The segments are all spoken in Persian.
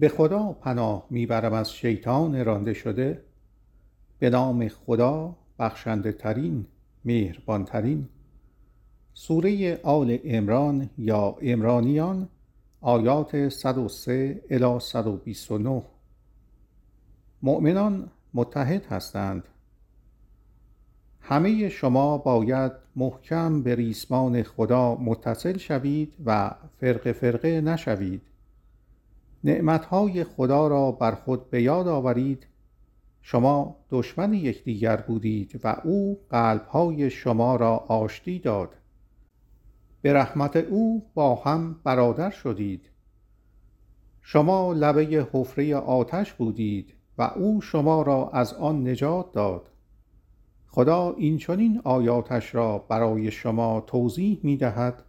به خدا پناه میبرم از شیطان رانده شده، به نام خدا بخشنده ترین مهربان ترین. سوره آل عمران یا عمرانیان، آیات 103 الی 129. مؤمنان متحد هستند. همه شما باید محکم به ریسمان خدا متصل شوید و فرقه فرقه نشوید. نعمتهای خدا را بر خود به یاد آورید. شما دشمن یکدیگر بودید و او قلبهای شما را آشتی داد. به رحمت او با هم برادر شدید. شما لبه حفره آتش بودید و او شما را از آن نجات داد. خدا اینچنین آیاتش را برای شما توضیح می دهد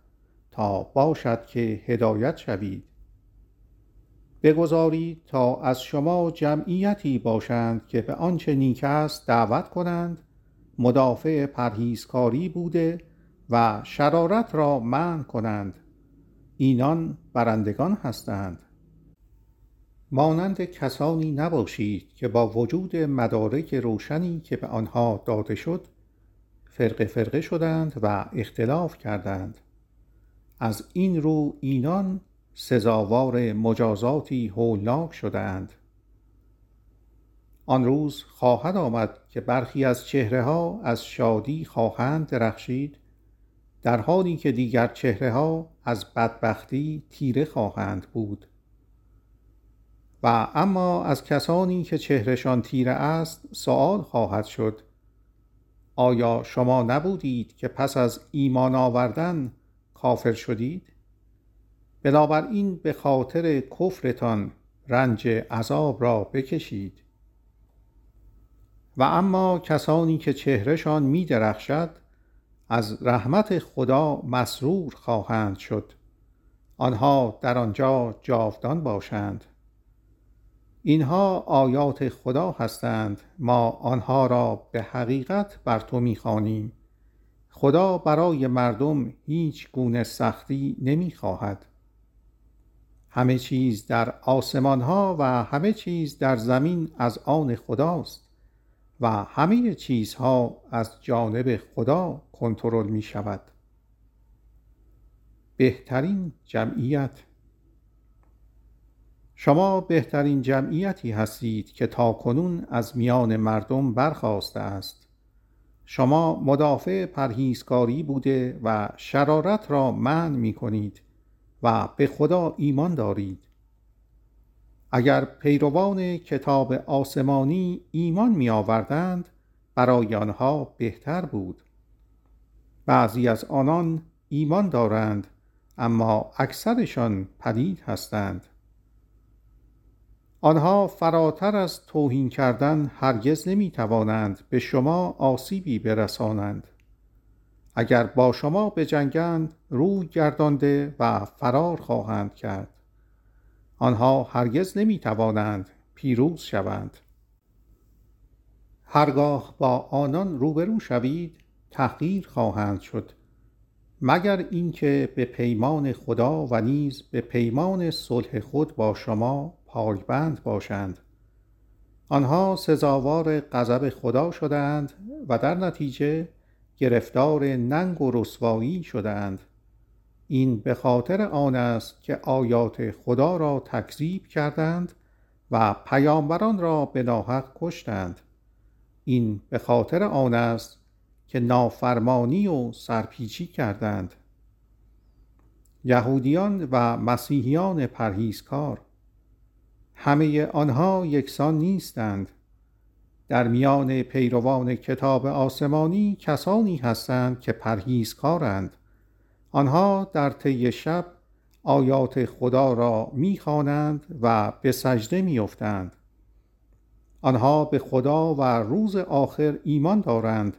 تا باشد که هدایت شوید. بگذارید تا از شما جمعیتی باشند که به آنچه نیک است دعوت کنند، مدافع پرهیزکاری بوده و شرارت را منع کنند. اینان برندگان هستند. مانند کسانی نباشید که با وجود مدارک روشنی که به آنها داده شد، فرقه فرقه شدند و اختلاف کردند. از این رو اینان سزاوار مجازاتی هولناک شدند. آن روز خواهد آمد که برخی از چهره ها از شادی خواهند درخشید، در حالی که دیگر چهره ها از بدبختی تیره خواهند بود. و اما از کسانی که چهرهشان تیره است سوال خواهد شد: آیا شما نبودید که پس از ایمان آوردن کافر شدید؟ بنابراین به خاطر کفرتان رنج عذاب را بکشید. و اما کسانی که چهرهشان می درخشد از رحمت خدا مسرور خواهند شد. آنها در آنجا جاودان باشند. اینها آیات خدا هستند. ما آنها را به حقیقت بر تو می‌خوانیم. خدا برای مردم هیچ گونه سختی نمی‌خواهد. همه چیز در آسمان‌ها و همه چیز در زمین از آن خداست و همه چیزها از جانب خدا کنترل می‌شود. بهترین جمعیت. شما بهترین جمعیتی هستید که تاکنون از میان مردم برخاسته است. شما مدافع پرهیزکاری بوده و شرارت را منع می کنید و به خدا ایمان دارید. اگر پیروان کتاب آسمانی ایمان می آوردند، برای آنها بهتر بود. بعضی از آنان ایمان دارند، اما اکثرشان پلید هستند. آنها فراتر از توهین کردن هرگز نمی توانند به شما آسیبی برسانند. اگر با شما بجنگند، روی گردانده و فرار خواهند کرد. آنها هرگز نمی توانند پیروز شوند. هرگاه با آنان روبرو شوید، تحقیر خواهند شد، مگر اینکه به پیمان خدا و نیز به پیمان صلح خود با شما پایبند باشند. آنها سزاوار غضب خدا شدند و در نتیجه گرفتار ننگ و رسوایی شدند. این به خاطر آن است که آیات خدا را تکذیب کردند و پیامبران را به ناحق کشتند. این به خاطر آن است که نافرمانی و سرپیچی کردند. یهودیان و مسیحیان پرهیزکار، همه آنها یکسان نیستند. در میان پیروان کتاب آسمانی کسانی هستند که پرهیزکارند. آنها در طی شب آیات خدا را می‌خوانند و به سجده می‌افتند. آنها به خدا و روز آخر ایمان دارند.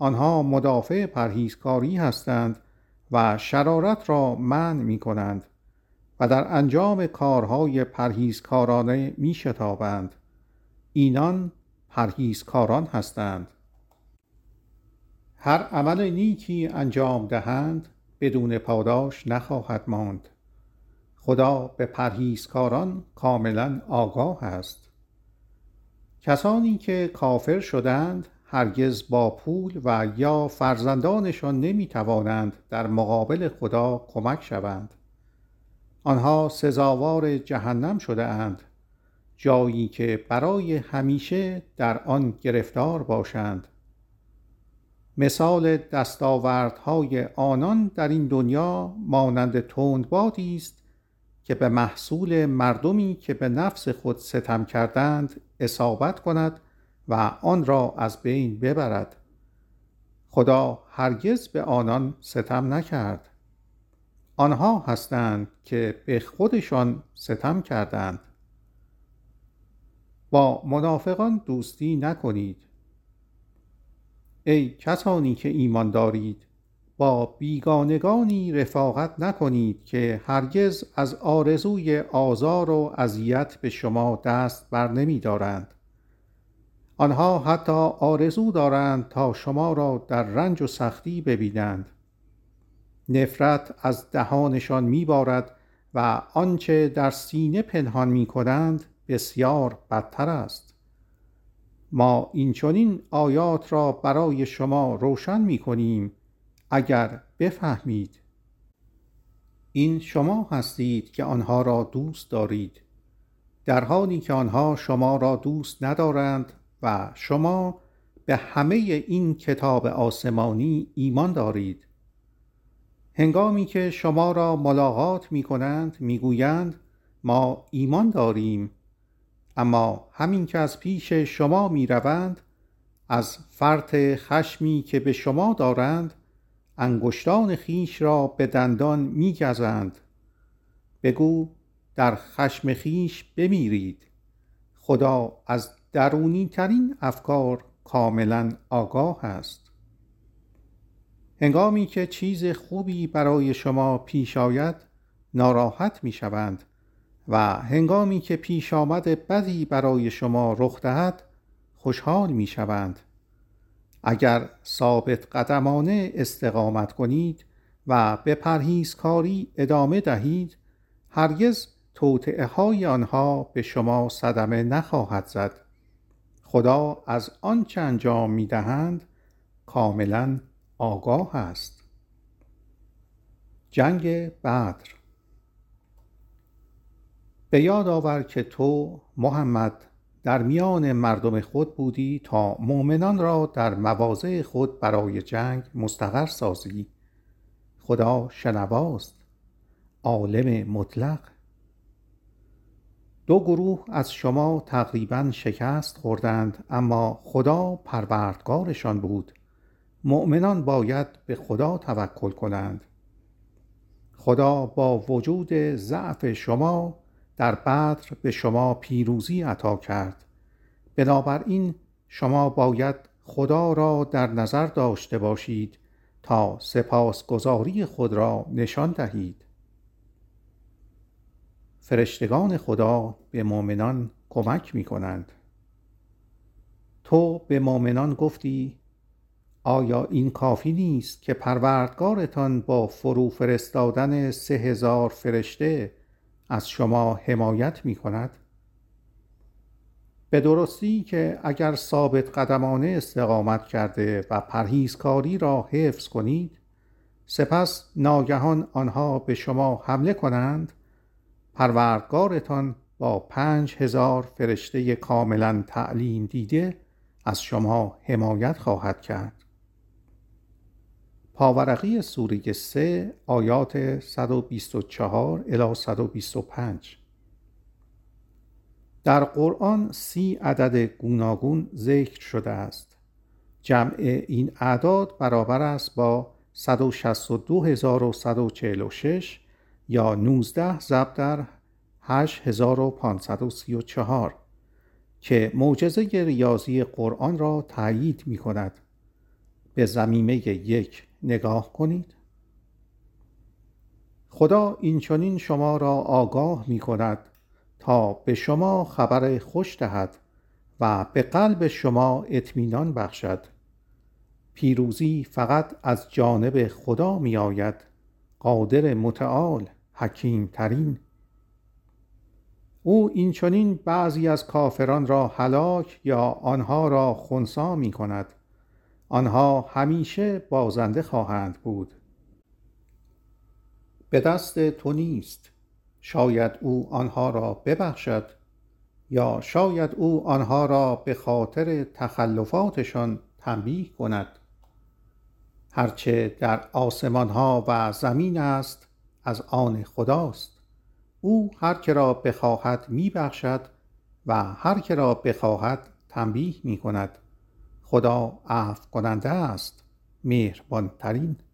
آنها مدافع پرهیزکاری هستند و شرارت را منع می‌کنند و در انجام کارهای پرهیزکارانه می شتابند. اینان پرهیزکاران هستند. هر عمل نیکی انجام دهند بدون پاداش نخواهد ماند. خدا به پرهیزکاران کاملا آگاه است. کسانی که کافر شدند هرگز با پول و یا فرزندانشان نمی توانند در مقابل خدا کمک شوند. آنها سزاوار جهنم شده اند، جایی که برای همیشه در آن گرفتار باشند. مثال دستاوردهای آنان در این دنیا مانند تندبادی است که به محصول مردمی که به نفس خود ستم کردند اصابت کند و آن را از بین ببرد. خدا هرگز به آنان ستم نکرد. آنها هستند که به خودشان ستم کردند. با منافقان دوستی نکنید. ای کسانی که ایمان دارید، با بیگانگانی رفاقت نکنید که هرگز از آرزوی آزار و اذیت به شما دست بر نمی دارند. آنها حتی آرزو دارند تا شما را در رنج و سختی ببینند. نفرت از دهانشان می بارد و آنچه در سینه پنهان می کنند بسیار بدتر است. ما اینچنین آیات را برای شما روشن می کنیم اگر بفهمید. این شما هستید که آنها را دوست دارید، در حالی که آنها شما را دوست ندارند و شما به همه این کتاب آسمانی ایمان دارید. هنگامی که شما را ملاقات می کنند می گویند ما ایمان داریم، اما همین که از پیش شما می روند از فرط خشمی که به شما دارند انگشتان خیش را به دندان می گزند. بگو در خشم خیش بمیرید. خدا از درونی ترین افکار کاملا آگاه است. هنگامی که چیز خوبی برای شما پیش آید ناراحت می شوند و هنگامی که پیش آمد بدی برای شما رخ دهد خوشحال می شوند. اگر ثابت قدمانه استقامت کنید و به پرهیزکاری ادامه دهید هرگز توطئه های آنها به شما صدمه نخواهد زد. خدا از آنچه انجام می دهند کاملا آگاه است. جنگ بدر. به یاد آور که تو محمد در میان مردم خود بودی تا مؤمنان را در مواضع خود برای جنگ مستقر سازی. خدا شنواست، عالم مطلق. دو گروه از شما تقریبا شکست خوردند، اما خدا پروردگارشان بود. مؤمنان باید به خدا توکل کنند. خدا با وجود ضعف شما در بدر به شما پیروزی عطا کرد. بنابراین شما باید خدا را در نظر داشته باشید تا سپاسگزاری خود را نشان دهید. فرشتگان خدا به مؤمنان کمک می کنند. تو به مؤمنان گفتی آیا این کافی نیست که پروردگارتان با فرو فرستادن 3000 فرشته از شما حمایت می کند؟ به درستی که اگر ثابت قدمانه استقامت کرده و پرهیزکاری را حفظ کنید سپس ناگهان آنها به شما حمله کنند پروردگارتان با 5000 فرشته کاملا تعلیم دیده از شما حمایت خواهد کرد. پاورقی سوره 3 آیات 124 الی 125. در قرآن 30 عدد گوناگون ذکر شده است. جمع این اعداد برابر است با 162146 یا 19 ضرب در 8534 که معجزه ریاضی قرآن را تأیید می کند. به ضمیمه 1 نگاه کنید. خدا اینچنین شما را آگاه می کند تا به شما خبر خوش دهد و به قلب شما اطمینان بخشد. پیروزی فقط از جانب خدا می آید، قادر متعال، حکیم ترین، او اینچنین بعضی از کافران را هلاک یا آنها را خنثی می کند. آنها همیشه بازنده خواهند بود. به دست تو نیست. شاید او آنها را ببخشد یا شاید او آنها را به خاطر تخلفاتشان تنبیه کند. هرچه در آسمانها و زمین است از آن خداست. او هر که را بخواهد میبخشد و هر که را بخواهد تنبیه میکند. خدا عفو کننده است، مهربان ترین.